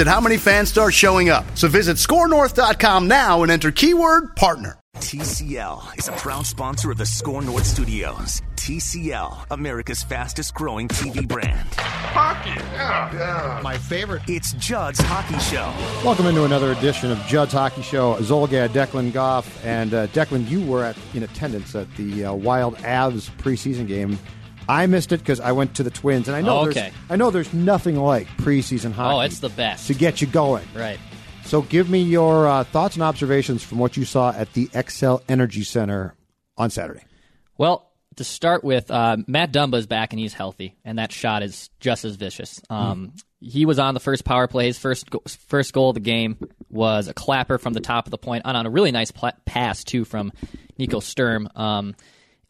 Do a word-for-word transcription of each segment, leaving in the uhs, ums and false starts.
at how many fans start showing up. So visit Score North dot com now and enter keyword partner. T C L is a proud sponsor of the Score North Studios. T C L, America's fastest growing T V brand. Hockey! Yeah, yeah. My favorite. It's Judd's Hockey Show. Welcome into another edition of Judd's Hockey Show. Zolgad, Declan Goff, and uh, Declan, you were at, in attendance at the uh, Wild Avs preseason game. I missed it because I went to the Twins, and I know, oh, okay. there's, I know there's nothing like preseason hockey. Oh, it's the best. To get you going. Right. So give me your uh, thoughts and observations from what you saw at the Xcel Energy Center on Saturday. Well, to start with, uh, Matt Dumba is back, and he's healthy, and that shot is just as vicious. Um, mm. He was on the first power play. His first, go- first goal of the game was a clapper from the top of the point, and on a really nice pl- pass, too, from Nico Sturm. Um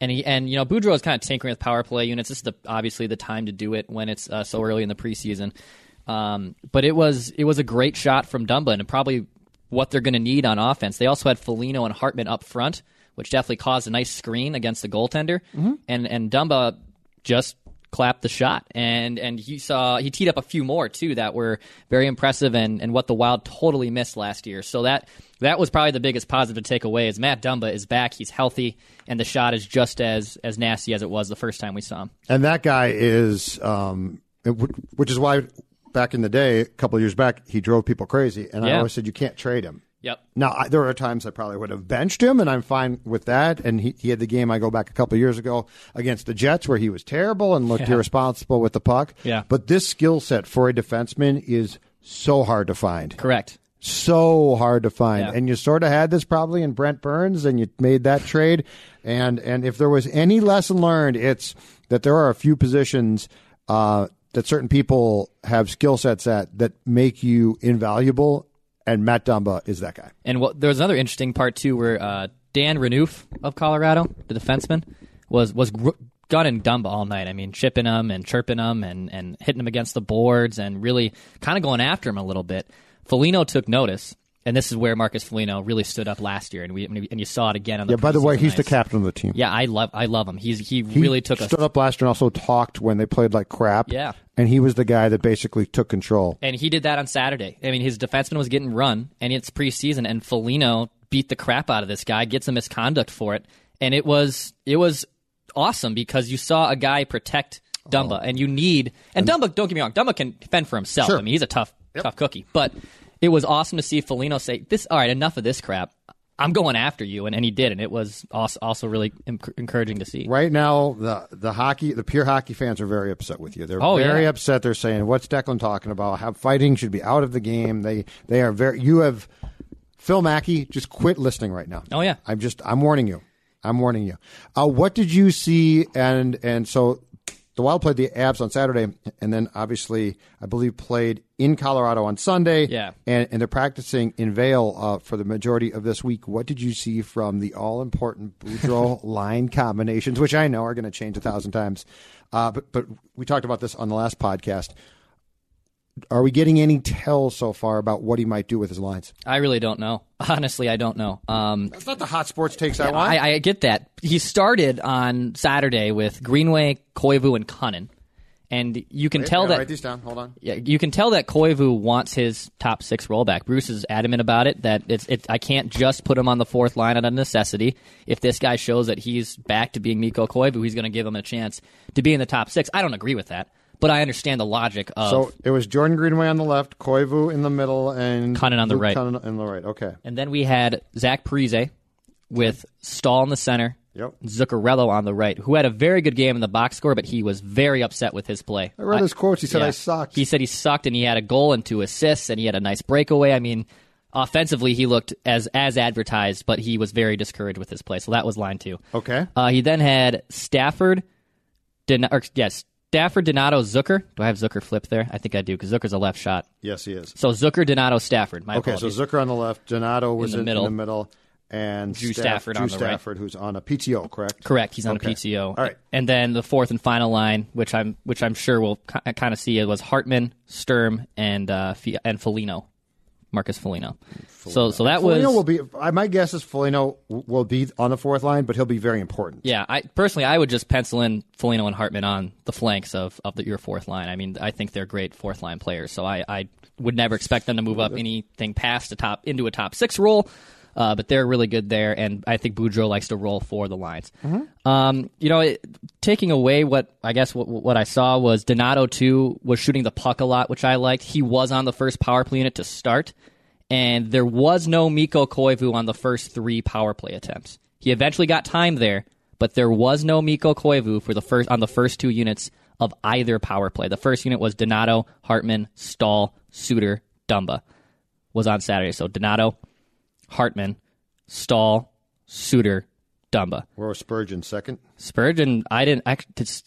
And, he, and you know, Boudreau is kind of tinkering with power play units. This is the, obviously the time to do it when it's uh, so early in the preseason. Um, but it was it was a great shot from Dumba and probably what they're going to need on offense. They also had Foligno and Hartman up front, which definitely caused a nice screen against the goaltender. Mm-hmm. And and Dumba just clapped the shot. And and he saw he teed up a few more, too, that were very impressive and, and what the Wild totally missed last year. So that... That was probably the biggest positive to take away is Matt Dumba is back, he's healthy, and the shot is just as as nasty as it was the first time we saw him. And that guy is, um, which is why back in the day, a couple of years back, he drove people crazy, and yeah. I always said you can't trade him. Yep. Now, I, there are times I probably would have benched him, and I'm fine with that, and he, he had the game I go back a couple of years ago against the Jets where he was terrible and looked yeah. irresponsible with the puck. Yeah. But this skill set for a defenseman is so hard to find. Correct. So hard to find. Yeah. And you sort of had this probably in Brent Burns, and you made that trade. And and if there was any lesson learned, it's that there are a few positions uh, that certain people have skill sets at that make you invaluable, and Matt Dumba is that guy. And what, there was another interesting part, too, where uh, Dan Renouf of Colorado, the defenseman, was, was gr- gunning Dumba all night. I mean, chipping him and chirping him and, and hitting him against the boards and really kind of going after him a little bit. Foligno took notice, and this is where Marcus Foligno really stood up last year, and we and you saw it again on the. Yeah, by the way, he's ice. The captain of the team. Yeah, I love I love him. He's he, he really took stood a, up last year and also talked when they played like crap. Yeah, and he was the guy that basically took control. And he did that on Saturday. I mean, his defenseman was getting run, and it's preseason, and Foligno beat the crap out of this guy, gets a misconduct for it, and it was it was awesome because you saw a guy protect Dumba, oh. and you need and, and Dumba. Don't get me wrong, Dumba can fend for himself. Sure. I mean, he's a tough. Yep. Tough cookie, but it was awesome to see Foligno say, "This, all right, enough of this crap. I'm going after you," and, and he did, and it was also, also really enc- encouraging to see. Right now, the the hockey, the pure hockey fans are very upset with you. They're oh, very yeah. upset. They're saying, "What's Declan talking about? How fighting should be out of the game." They they are very. You have Phil Mackey. Just quit listening right now. Oh yeah, I'm just I'm warning you. I'm warning you. Uh, what did you see? And and so. The Wild played the Avs on Saturday, and then obviously, I believe, played in Colorado on Sunday. Yeah. And, and they're practicing in Vail uh, for the majority of this week. What did you see from the all-important Boudreau line combinations, which I know are going to change a thousand times? Uh, but, but we talked about this on the last podcast. Are we getting any tell so far about what he might do with his lines? I really don't know. Honestly, I don't know. Um, That's not the hot sports takes I want. I, I get that. He started on Saturday with Greenway, Koivu, and Cunnan, and you can Wait, tell that. Write these down. Hold on. Yeah, you can tell that Koivu wants his top six rollback. Bruce is adamant about it. That it's. It, I can't just put him on the fourth line out of necessity. If this guy shows that he's back to being Mikko Koivu, he's going to give him a chance to be in the top six. I don't agree with that. But I understand the logic of... So it was Jordan Greenway on the left, Koivu in the middle, and... Cunnan on the Luke right. Cunnan on the right, okay. And then we had Zach Parise with Stahl in the center, yep. Zuccarello on the right, who had a very good game in the box score, but he was very upset with his play. I read I, his quotes. He said, yeah. I sucked. He said he sucked, and he had a goal and two assists, and he had a nice breakaway. I mean, offensively, he looked as as advertised, but he was very discouraged with his play. So that was line two. Okay. Uh, he then had Stafford, Don- or, yes, Stafford, Donato, Zucker. Do I have Zucker flipped there? I think I do, because Zucker's a left shot. Yes, he is. So Zucker, Donato, Stafford. My okay, apologies. So Zucker on the left, Donato was in the middle. In the middle. And Drew Staff, Stafford, Drew on the Stafford right. Who's on a P T O, correct? Correct. He's on okay. a P T O. All right. And then the fourth and final line, which I'm which I'm sure we'll k- kind of see, it was Hartman, Sturm, and uh, F- and Foligno, Marcus Foligno. Foligno. So so that Foligno was. Will be. I, my guess is Foligno will be on the fourth line, but he'll be very important. Yeah. I personally, I would just pencil in Foligno and Hartman on the flanks of of the, your fourth line. I mean, I think they're great fourth line players. So I I would never expect them to move up anything past a top into a top six role. Uh, but they're really good there, and I think Boudreau likes to roll for the lines. Mm-hmm. Um, you know, it, taking away what I guess what, what I saw was Donato too was shooting the puck a lot, which I liked. He was on the first power play unit to start, and there was no Mikko Koivu on the first three power play attempts. He eventually got time there, but there was no Mikko Koivu for the first on the first two units of either power play. The first unit was Donato, Hartman, Stahl, Suter, Dumba was on Saturday. So Donato, Hartman, Stahl, Suter, Dumba. Where was Spurgeon second? Spurgeon, I didn't. I,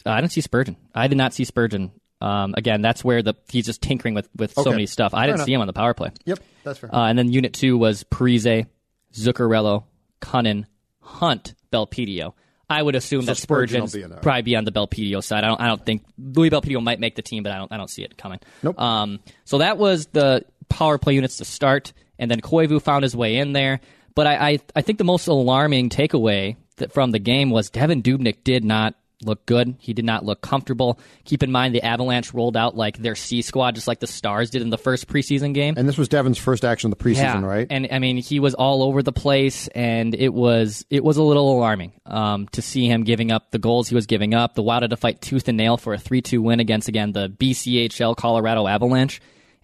I didn't see Spurgeon. I did not see Spurgeon. Um, again, that's where the he's just tinkering with, with okay. so many stuff. I fair didn't enough. see him on the power play. Yep, that's fair. Uh, and then unit two was Parise, Zuccarello, Cunnan, Hunt, Belpedio. I would assume so that Spurgeon will be in there. Probably be on the Belpedio side. I don't. I don't think Louis Belpedio might make the team, but I don't. I don't see it coming. Nope. Um, so that was the power play units to start. And then Koivu found his way in there. But I I, I think the most alarming takeaway that from the game was Devan Dubnyk did not look good. He did not look comfortable. Keep in mind the Avalanche rolled out like their C squad, just like the Stars did in the first preseason game. And this was Devin's first action of the preseason, yeah. right? And I mean, he was all over the place, and it was it was a little alarming um, to see him giving up the goals he was giving up. The Wild had to fight tooth and nail for a three two win against, again, the B C H L Colorado Avalanche.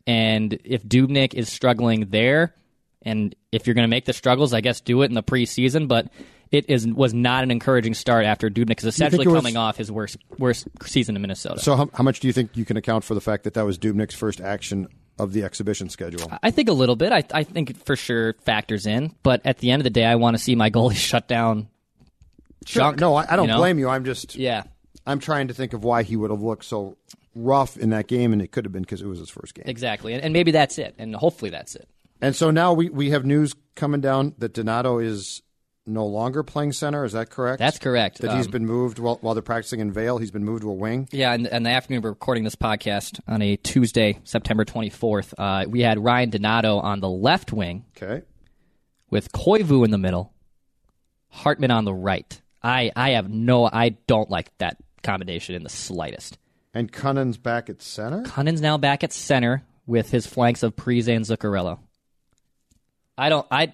And if Dubnyk is struggling there, and if you're going to make the struggles, I guess do it in the preseason. But it is was not an encouraging start after Dubnyk is essentially coming was... off his worst worst season in Minnesota. So how, how much do you think you can account for the fact that that was Dubnyk's first action of the exhibition schedule? I think a little bit. I, I think it for sure factors in. But at the end of the day, I want to see my goalie shut down. Sure. Junk, no, I, I don't you know? blame you. I'm just yeah. I'm trying to think of why he would have looked so rough in that game, and it could have been because it was his first game. Exactly, and, and maybe that's it, and hopefully that's it. And so now we, we have news coming down that Donato is no longer playing center. Is that correct? That's correct. That um, he's been moved while, while they're practicing in Vail. He's been moved to a wing. Yeah, and, and the afternoon we're recording this podcast on a Tuesday, September twenty-fourth. Uh, we had Ryan Donato on the left wing, okay, with Koivu in the middle, Hartman on the right. I, I have no, I don't like that combination in the slightest. And Cunnan's back at center? Cunnan's now back at center with his flanks of Parise and Zuccarello. I don't... I.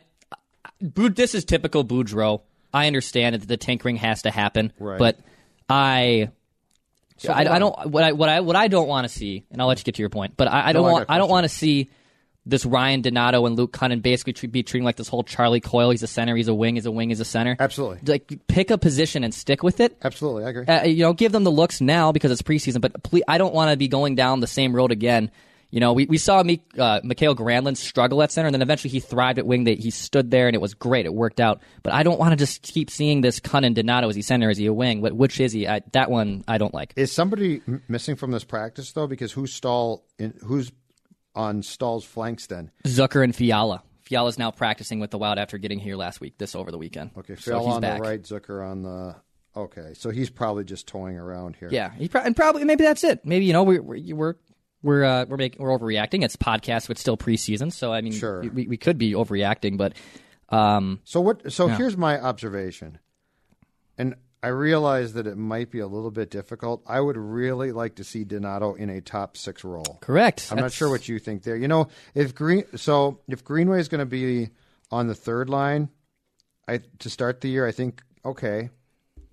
This is typical Boudreau. I understand that the tinkering has to happen, right. but I... So I, I, I don't... What I what I, what I don't want to see, and I'll let you get to your point, but I, I don't no, want I, I don't want to see this Ryan Donato and Luke Cunnan basically tre- be treating like this whole Charlie Coyle, he's a center, he's a wing, he's a wing, he's a center. Absolutely. Like, pick a position and stick with it. Absolutely, I agree. Uh, you know, give them the looks now because it's preseason, but please, I don't want to be going down the same road again. You know, we, we saw me, uh, Mikhail Granlund struggle at center, and then eventually he thrived at wing. That He stood there, and it was great. It worked out. But I don't want to just keep seeing this Cunnan Donato. Is he center? Is he a wing? What, which is he? I, that one I don't like. Is somebody m- missing from this practice, though? Because who's Stahl in, who's... on Stahl's flanks then? Zucker and Fiala. Fiala's now practicing with the Wild after getting here last week, this over the weekend. Okay, Fiala so on back. the right, Zucker on the... Okay, so he's probably just toying around here. Yeah, he pro- and probably maybe that's it. Maybe, you know, we're we're we're uh, we're, making, we're overreacting. It's podcast, but still preseason, so I mean, sure. we, we could be overreacting, but... Um, so what? So yeah. Here's my observation, and I realize that it might be a little bit difficult. I would really like to see Donato in a top six role. Correct. I'm That's... not sure what you think there. You know, if Green, so if Greenway is going to be on the third line I, to start the year, I think, okay,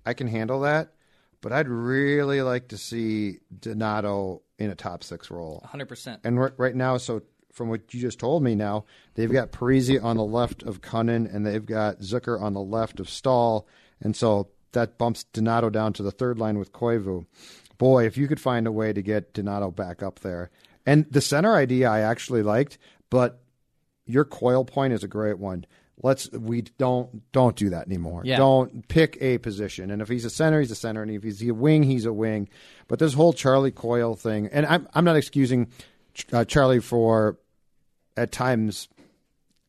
I can handle that. But I'd really like to see Donato in a top six role. one hundred percent. And right, right now, so from what you just told me now, they've got Parise on the left of Cunnan, and they've got Zucker on the left of Stahl, and so that bumps Donato down to the third line with Koivu. Boy, if you could find a way to get Donato back up there. And the center idea I actually liked, but your Coyle point is a great one. Let's we don't don't do that anymore. Yeah. Don't pick a position. And if he's a center, he's a center, and if he's a wing, he's a wing. But this whole Charlie Coyle thing, and I'm I'm not excusing uh, Charlie for at times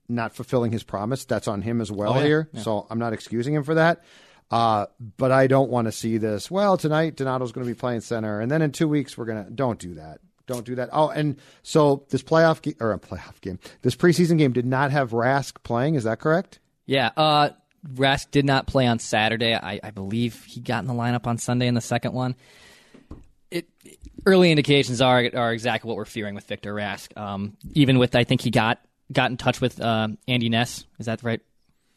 not fulfilling his promise. That's on him as well oh, yeah. here. Yeah. So I'm not excusing him for that. Uh, but I don't want to see this. Well, tonight Donato's going to be playing center, and then in two weeks we're gonna don't do that. Don't do that. Oh, and so this playoff game, or a playoff game, this preseason game did not have Rask playing. Is that correct? Yeah. Uh, Rask did not play on Saturday. I, I believe he got in the lineup on Sunday in the second one. It, early indications are are exactly what we're fearing with Victor Rask. Um, even with, I think he got got in touch with um, Andy Ness. Is that right?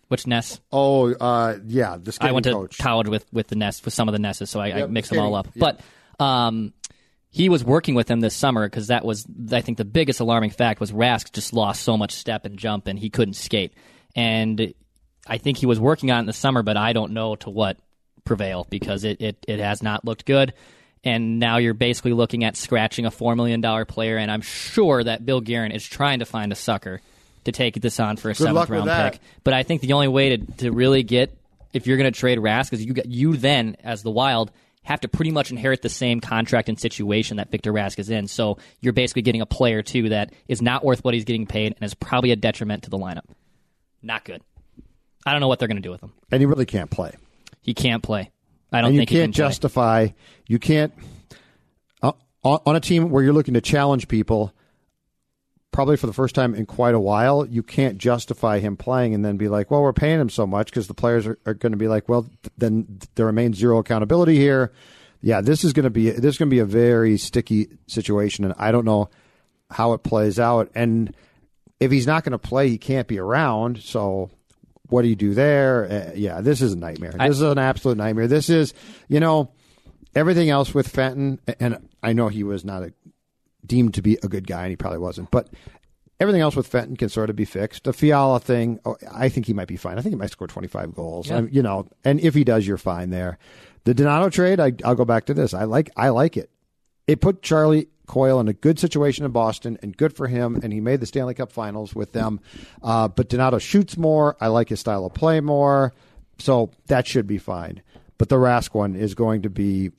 Which Ness? Oh, uh, yeah. The I went to coach. college with, with the Ness, with some of the Nesses, so I, yep, I mix skating. them all up. Yep. But... Um, He was working with him this summer because that was, I think, the biggest alarming fact was Rask just lost so much step and jump and he couldn't skate. And I think he was working on it in the summer, but I don't know to what prevail because it, it, it has not looked good. And now you're basically looking at scratching a four million dollars player, and I'm sure that Bill Guerin is trying to find a sucker to take this on for a seventh-round pick. But I think the only way to, to really get, if you're going to trade Rask, is you you then, as the Wild, have to pretty much inherit the same contract and situation that Victor Rask is in. So you're basically getting a player, too, that is not worth what he's getting paid and is probably a detriment to the lineup. Not good. I don't know what they're going to do with him. And he really can't play. He can't play. I don't and think he can play. You can't justify. You can't. Uh, on a team where you're looking to challenge people, probably for the first time in quite a while, you can't justify him playing and then be like, well, we're paying him so much, because the players are, are going to be like, well, th- then there remains zero accountability here. Yeah, this is going to be this is going to be a very sticky situation, and I don't know how it plays out. And if he's not going to play, he can't be around. So what do you do there? Uh, yeah, this is a nightmare. I- this is an absolute nightmare. This is, you know, everything else with Fenton, and I know he was not a deemed to be a good guy, and he probably wasn't. But everything else with Fenton can sort of be fixed. The Fiala thing, oh, I think he might be fine. I think he might score twenty-five goals. Yeah. I mean, you know, and if he does, you're fine there. The Donato trade, I, I'll go back to this. I like, I like it. It put Charlie Coyle in a good situation in Boston, and good for him. And he made the Stanley Cup Finals with them. Uh, but Donato shoots more. I like his style of play more. So that should be fine. But the Rask one is going to be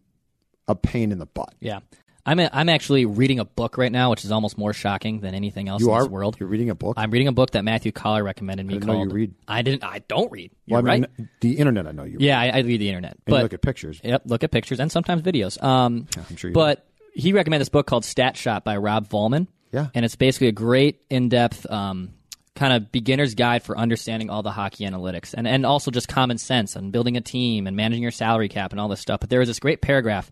a pain in the butt. Yeah. I'm a, I'm actually reading a book right now, which is almost more shocking than anything else you in this are, world. You're reading a book? I'm reading a book that Matthew Collar recommended me. I didn't called, know you read. I didn't. I don't read. You're well, I mean, right. The internet. I know you. Yeah, read. I, I read the internet. And but you look at pictures. Yep, look at pictures and sometimes videos. Um, yeah, I'm sure. You but do. He recommended this book called Stat Shot by Rob Volman. Yeah, and it's basically a great in-depth um, kind of beginner's guide for understanding all the hockey analytics and and also just common sense and building a team and managing your salary cap and all this stuff. But there was this great paragraph.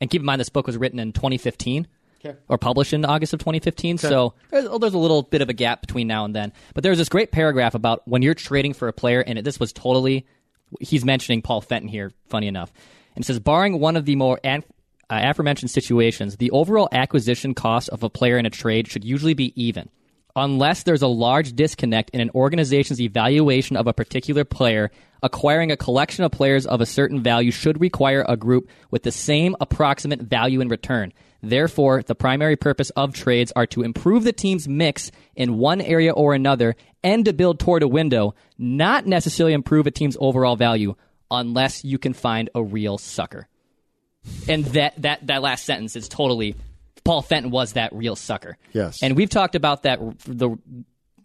And keep in mind, this book was written in twenty fifteen, okay, or published in August of twenty fifteen, okay. So there's, there's a little bit of a gap between now and then. But there's this great paragraph about when you're trading for a player, and it, this was totally, he's mentioning Paul Fenton here, funny enough. And it says, barring one of the more af- uh, aforementioned situations, the overall acquisition cost of a player in a trade should usually be even, unless there's a large disconnect in an organization's evaluation of a particular player. Acquiring a collection of players of a certain value should require a group with the same approximate value in return. Therefore, the primary purpose of trades are to improve the team's mix in one area or another and to build toward a window, not necessarily improve a team's overall value, unless you can find a real sucker. And that, that, that last sentence is totally... Paul Fenton was that real sucker. Yes. And we've talked about that. The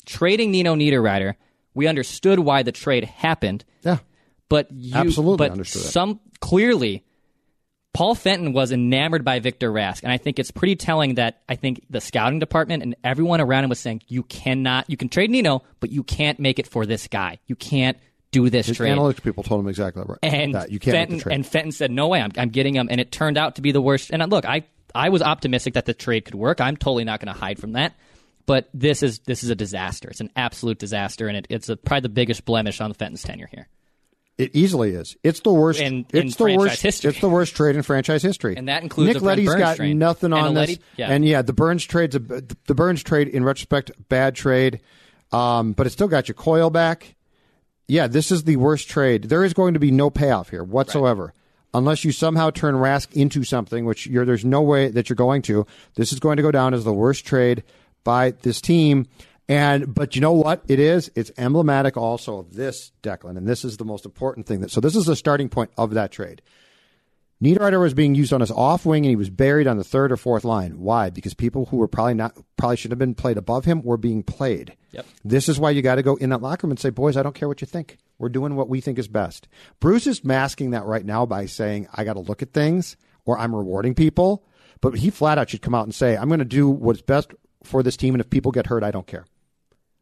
trading Nino Niederreiter, we understood why the trade happened. Yeah. But you absolutely but understood some that. Clearly Paul Fenton was enamored by Victor Rask, and I think it's pretty telling that I think the scouting department and everyone around him was saying, you cannot you can trade Nino, but you can't make it for this guy. You can't do this His trade. Analytics people told him exactly right. And that. You can't Fenton, make the trade. And Fenton said, no way, I'm I'm getting him, and it turned out to be the worst. And look, I I was optimistic that the trade could work. I'm totally not going to hide from that. But this is this is a disaster. It's an absolute disaster, and it, it's a, probably the biggest blemish on Fenton's tenure here. It easily is. It's the worst. In, in it's the worst. History. It's the worst trade in franchise history. And that includes Nick the Letty's Burns got trade. Nothing on this. Yeah. And yeah, the Burns trade's a, the Burns trade in retrospect bad trade, um, but it still got your Coyle back. Yeah, this is the worst trade. There is going to be no payoff here whatsoever, right, unless you somehow turn Rask into something, which you're, there's no way that you're going to. This is going to go down as the worst trade by this team. And but you know what it is? It's emblematic also of this, Declan, and this is the most important thing. That So this is the starting point of that trade. Niederreiter was being used on his off wing, and he was buried on the third or fourth line. Why? Because people who were probably not probably should have been played above him were being played. Yep. This is why you got to go in that locker room and say, boys, I don't care what you think. We're doing what we think is best. Bruce is masking that right now by saying, I got to look at things, or I'm rewarding people. But he flat out should come out and say, I'm going to do what's best for this team, and if people get hurt, I don't care.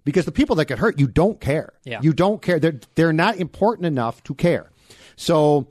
Because the people that get hurt, you don't care. Yeah. You don't care. They're, they're not important enough to care. So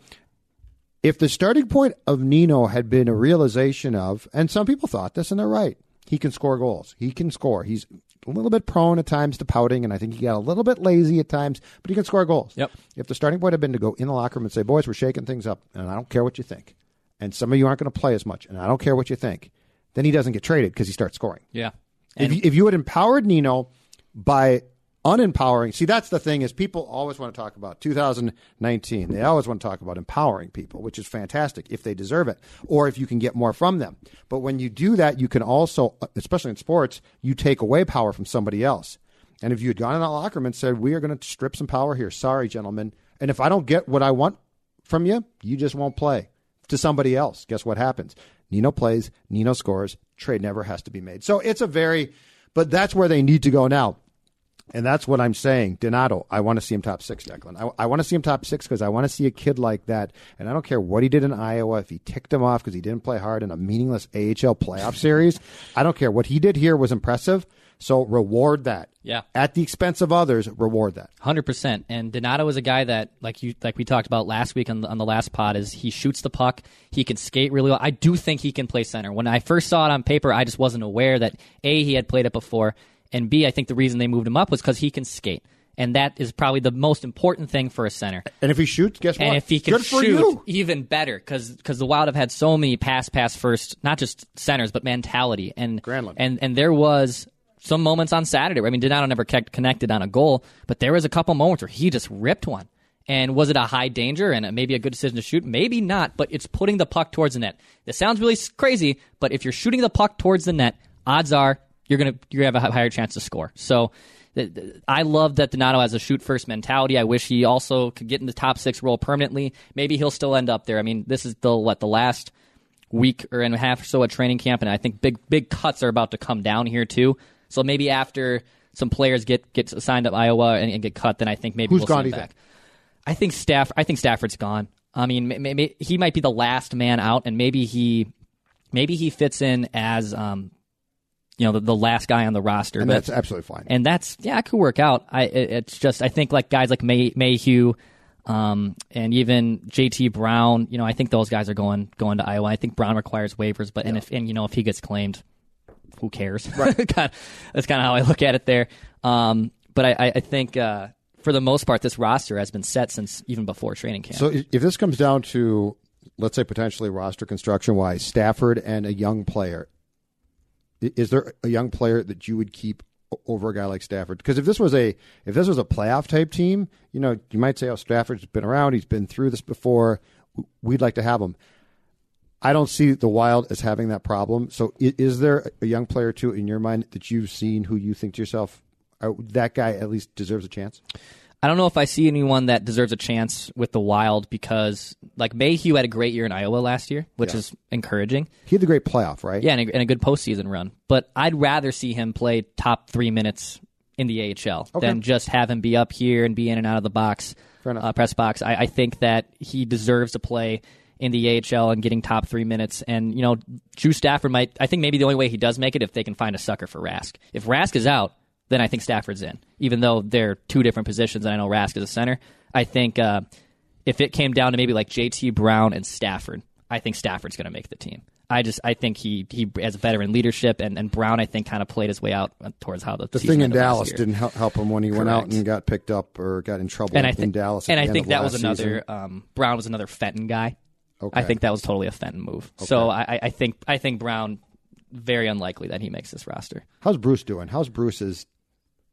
if the starting point of Nino had been a realization of, and some people thought this, and they're right, he can score goals. He can score. He's a little bit prone at times to pouting, and I think he got a little bit lazy at times, but he can score goals. Yep. If the starting point had been to go in the locker room and say, boys, we're shaking things up, and I don't care what you think, and some of you aren't going to play as much, and I don't care what you think, then he doesn't get traded because he starts scoring. Yeah. And if, if you had empowered Nino by unempowering, see, that's the thing is people always want to talk about two thousand nineteen. They always want to talk about empowering people, which is fantastic if they deserve it or if you can get more from them. But when you do that, you can also, especially in sports, you take away power from somebody else. And if you had gone in that locker room and said, we are going to strip some power here. Sorry, gentlemen. And if I don't get what I want from you, you just won't play to somebody else. Guess what happens? Nino plays, Nino scores, trade never has to be made. So it's a very, but that's where they need to go now. And that's what I'm saying. Donato, I want to see him top six, Declan. I, I want to see him top six because I want to see a kid like that. And I don't care what he did in Iowa, if he ticked him off because he didn't play hard in a meaningless A H L playoff series. I don't care. What he did here was impressive. So reward that. Yeah. At the expense of others, reward that. one hundred percent. And Donato is a guy that, like you, like we talked about last week on the, on the last pod, is he shoots the puck. He can skate really well. I do think he can play center. When I first saw it on paper, I just wasn't aware that, A, he had played it before, and B, I think the reason they moved him up was because he can skate. And that is probably the most important thing for a center. And if he shoots, guess what? And if he can Good shoot, for you. Even better, because the Wild have had so many pass-pass-first, not just centers, but mentality. And, and and there was some moments on Saturday where, I mean, Donato never connected on a goal, but there was a couple moments where he just ripped one. And was it a high danger and maybe a good decision to shoot? Maybe not, but it's putting the puck towards the net. This sounds really crazy, but if you're shooting the puck towards the net, odds are, You're gonna you have a higher chance to score. So, th- th- I love that Donato has a shoot first mentality. I wish he also could get in the top six role permanently. Maybe he'll still end up there. I mean, this is the what the last week or and a half or so at training camp, and I think big big cuts are about to come down here too. So maybe after some players get get signed up Iowa and, and get cut, then I think maybe Who's we'll gone see him back. Think? I think Staff. I think Stafford's gone. I mean, maybe he might be the last man out, and maybe he maybe he fits in as. Um, You know, the, the last guy on the roster. And but, that's absolutely fine. And that's, yeah, it could work out. I it, It's just, I think, like guys like May, Mayhew um, and even J T Brown, you know, I think those guys are going going to Iowa. I think Brown requires waivers, but, yeah. and if, and you know, if he gets claimed, who cares? Right. God, that's kind of how I look at it there. Um, but I, I think, uh, for the most part, this roster has been set since even before training camp. So if this comes down to, let's say, potentially roster construction-wise, Stafford and a young player, is there a young player that you would keep over a guy like Stafford? Because if this was a if this was a playoff type team, you know, you might say, "Oh, Stafford's been around; he's been through this before. We'd like to have him." I don't see the Wild as having that problem. So, is there a young player too in your mind that you've seen who you think to yourself, "That guy at least deserves a chance"? I don't know if I see anyone that deserves a chance with the Wild because, like, Mayhew had a great year in Iowa last year, which yeah. is encouraging. He had the great playoff, right? Yeah, and a, and a good postseason run. But I'd rather see him play top three minutes in the A H L okay. than just have him be up here and be in and out of the box, uh, press box. I, I think that he deserves to play in the A H L and getting top three minutes. And, you know, Drew Stafford might, I think maybe the only way he does make it if they can find a sucker for Rask. If Rask is out, then I think Stafford's in, even though they're two different positions, and I know Rask is a center. I think uh, if it came down to maybe like J T Brown and Stafford, I think Stafford's going to make the team. I just I think he he has veteran leadership, and, and Brown, I think, kind of played his way out towards how the the thing in Dallas didn't help him when he Correct. went out and got picked up or got in trouble and I think, in Dallas. At and the I think that was another um, Brown was another Fenton guy. Okay. I think that was totally a Fenton move. Okay. So I, I think I think Brown, very unlikely that he makes this roster. How's Bruce doing? How's Bruce's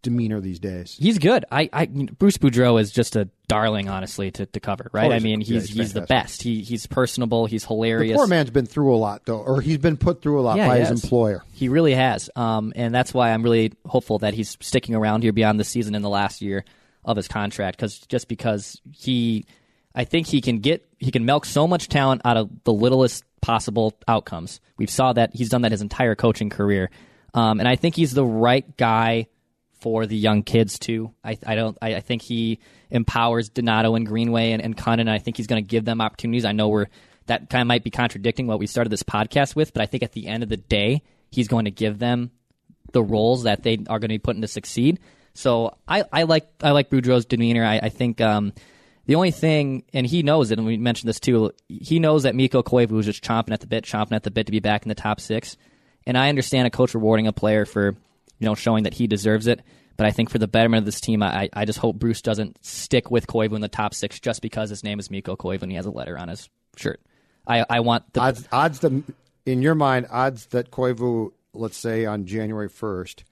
demeanor these days? He's good. I, I Bruce Boudreau is just a darling, honestly, to, to cover, right? Oh, I mean, he's yeah, he's, he's the best. He he's personable. He's hilarious. The poor man's been through a lot, though, or he's been put through a lot yeah, by his has. employer. He really has, um, and that's why I'm really hopeful that he's sticking around here beyond the season in the last year of his contract, because just because he, I think he can get he can milk so much talent out of the littlest possible outcomes. We've saw that he's done that his entire coaching career, um, and I think he's the right guy for the young kids too. I, I don't. I, I think he empowers Donato and Greenway and, and Cunnan. And I think he's going to give them opportunities. I know we're that kind of might be contradicting what we started this podcast with, but I think at the end of the day, he's going to give them the roles that they are going to be put in to succeed. So I, I like I like Boudreau's demeanor. I, I think um, the only thing, and he knows it, and we mentioned this too. He knows that Mikko Koivu was just chomping at the bit, chomping at the bit to be back in the top six. And I understand a coach rewarding a player for, you know, showing that he deserves it. But I think for the betterment of this team, I I just hope Bruce doesn't stick with Koivu in the top six just because his name is Mikko Koivu and he has a letter on his shirt. I, I want the odds, odds the, in your mind, odds that Koivu, let's say on January first,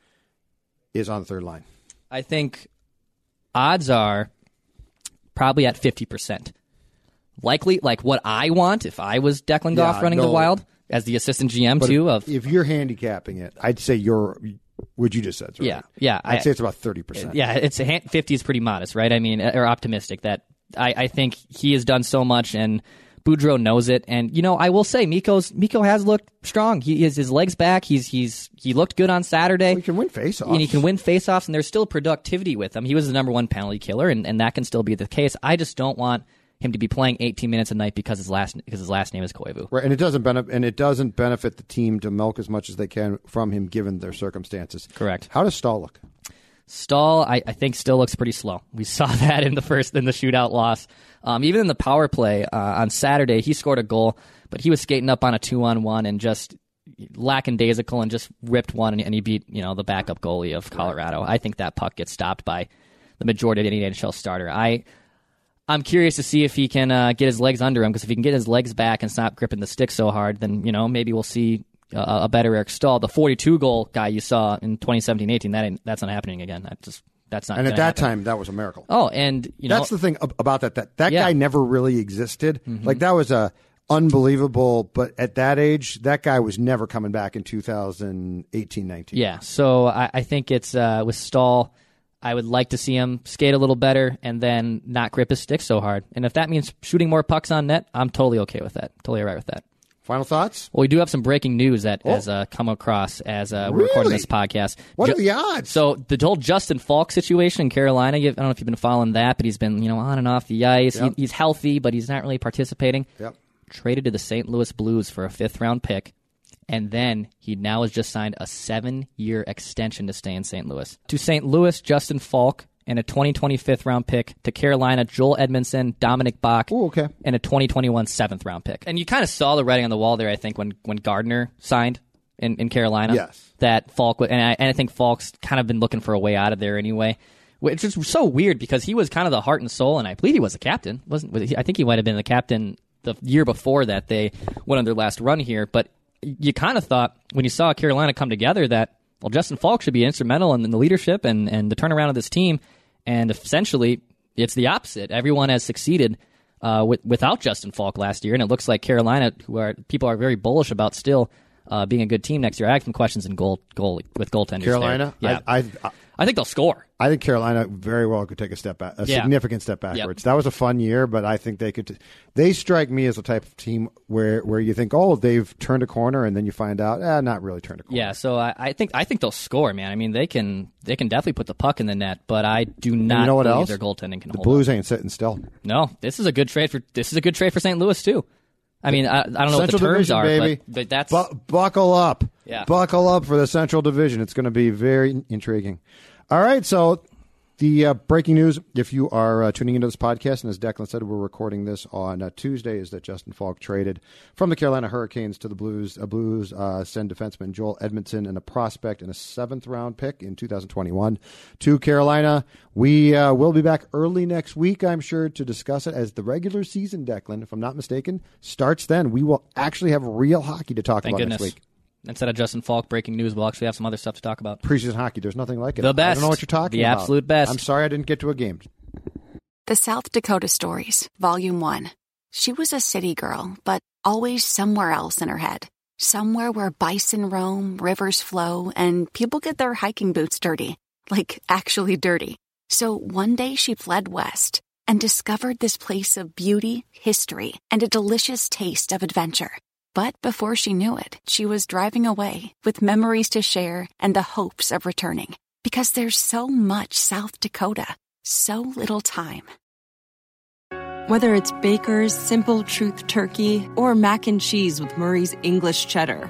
is on the third line. I think odds are probably at fifty percent. Likely, like what I want if I was Declan Goff yeah, running no, the Wild as the assistant G M but too. If, of if you're handicapping it, I'd say you're. Would you just said? Right? Yeah, yeah. I'd I, say it's about thirty percent. Yeah, it's a, fifty is pretty modest, right? I mean, or optimistic. That I, I think he has done so much, and Boudreau knows it. And you know, I will say, Mikko's Mikko has looked strong. He is his legs back. He's he's he looked good on Saturday. Well, he can win faceoffs, and he can win faceoffs, and there's still productivity with him. He was the number one penalty killer, and, and that can still be the case. I just don't want him to be playing eighteen minutes a night because his last because his last name is Koivu. Right, and it doesn't benefit and it doesn't benefit the team to milk as much as they can from him given their circumstances. Correct. How does Stahl look? Stahl, I, I think, still looks pretty slow. We saw that in the first in the shootout loss. Um, even in the power play uh, on Saturday, he scored a goal, but he was skating up on a two on one and just lackadaisical and just ripped one and, and he beat you know the backup goalie of Colorado. Right. I think that puck gets stopped by the majority of any N H L starter. I. I'm curious to see if he can uh, get his legs under him, because if he can get his legs back and stop gripping the stick so hard, then you know maybe we'll see uh, a better Eric Stahl. The forty-two goal guy you saw in twenty seventeen eighteen, that ain't, that's not happening again. That just that's not. And at that happen. time, that was a miracle. Oh, and you know that's the thing about that that that yeah. guy never really existed. Mm-hmm. Like that was a unbelievable, but at that age, that guy was never coming back in two thousand eighteen nineteen. Yeah, so I, I think it's uh, with Stahl. I would like to see him skate a little better and then not grip his stick so hard. And if that means shooting more pucks on net, I'm totally okay with that. Totally all right with that. Final thoughts? Well, we do have some breaking news that oh. has uh, come across as uh, we're really? recording this podcast. What Ju- are the odds? So the whole Justin Faulk situation in Carolina, I don't know if you've been following that, but he's been you know on and off the ice. Yep. He, he's healthy, but he's not really participating. Yep. Traded to the Saint Louis Blues for a fifth-round pick. And then he now has just signed a seven-year extension to stay in Saint Louis. To Saint Louis, Justin Faulk, and a twenty twenty fifth-round pick. To Carolina, Joel Edmundson, Dominic Bach, Ooh, okay. and a twenty twenty-one seventh-round pick. And you kind of saw the writing on the wall there, I think, when, when Gardner signed in, in Carolina. Yes. That Faulk, and I, and I think Faulk's kind of been looking for a way out of there anyway. Which is so weird because he was kind of the heart and soul, and I believe he was the captain. wasn't? Was he, I think he might have been the captain the year before that they went on their last run here, but you kind of thought when you saw Carolina come together that, well, Justin Faulk should be instrumental in the leadership and, and the turnaround of this team. And essentially, it's the opposite. Everyone has succeeded uh, with, without Justin Faulk last year. And it looks like Carolina, who are people are very bullish about still uh, being a good team next year. I have some questions in goal, goal, with goaltenders. Carolina? There. Yeah. I, I, I, I think they'll score. I think Carolina very well could take a step back, a yeah. significant step backwards. Yep. That was a fun year, but I think they could. T- they strike me as a type of team where, where you think, oh, they've turned a corner, and then you find out, ah, eh, not really turned a corner. Yeah, so I, I think I think they'll score, man. I mean, they can they can definitely put the puck in the net, but I do not you know believe else? their goaltending can the hold. The Blues up. ain't sitting still. No, this is a good trade for this is a good trade for Saint Louis too. I mean, I, I don't know Central what the terms Division, are, baby. But, but that's Bu- buckle up, yeah. buckle up for the Central Division. It's going to be very intriguing. All right, so The uh, breaking news, if you are uh, tuning into this podcast, and as Declan said, we're recording this on uh, Tuesday, is that Justin Faulk traded from the Carolina Hurricanes to the Blues. Uh, Blues uh, send defenseman Joel Edmundson and a prospect and a seventh-round pick in two thousand twenty-one to Carolina. We uh, will be back early next week, I'm sure, to discuss it, as the regular season, Declan, if I'm not mistaken, starts then. We will actually have real hockey to talk Thank about goodness. next week. Instead of Justin Faulk breaking news, we'll actually have some other stuff to talk about. Preseason hockey, there's nothing like it. The best. I don't know what you're talking about. The absolute best. I'm sorry I didn't get to a game. The South Dakota Stories, Volume one. She was a city girl, but always somewhere else in her head. Somewhere where bison roam, rivers flow, and people get their hiking boots dirty. Like, actually dirty. So one day she fled west and discovered this place of beauty, history, and a delicious taste of adventure. But before she knew it, she was driving away with memories to share and the hopes of returning. Because there's so much South Dakota, so little time. Whether it's Baker's Simple Truth Turkey or mac and cheese with Murray's English Cheddar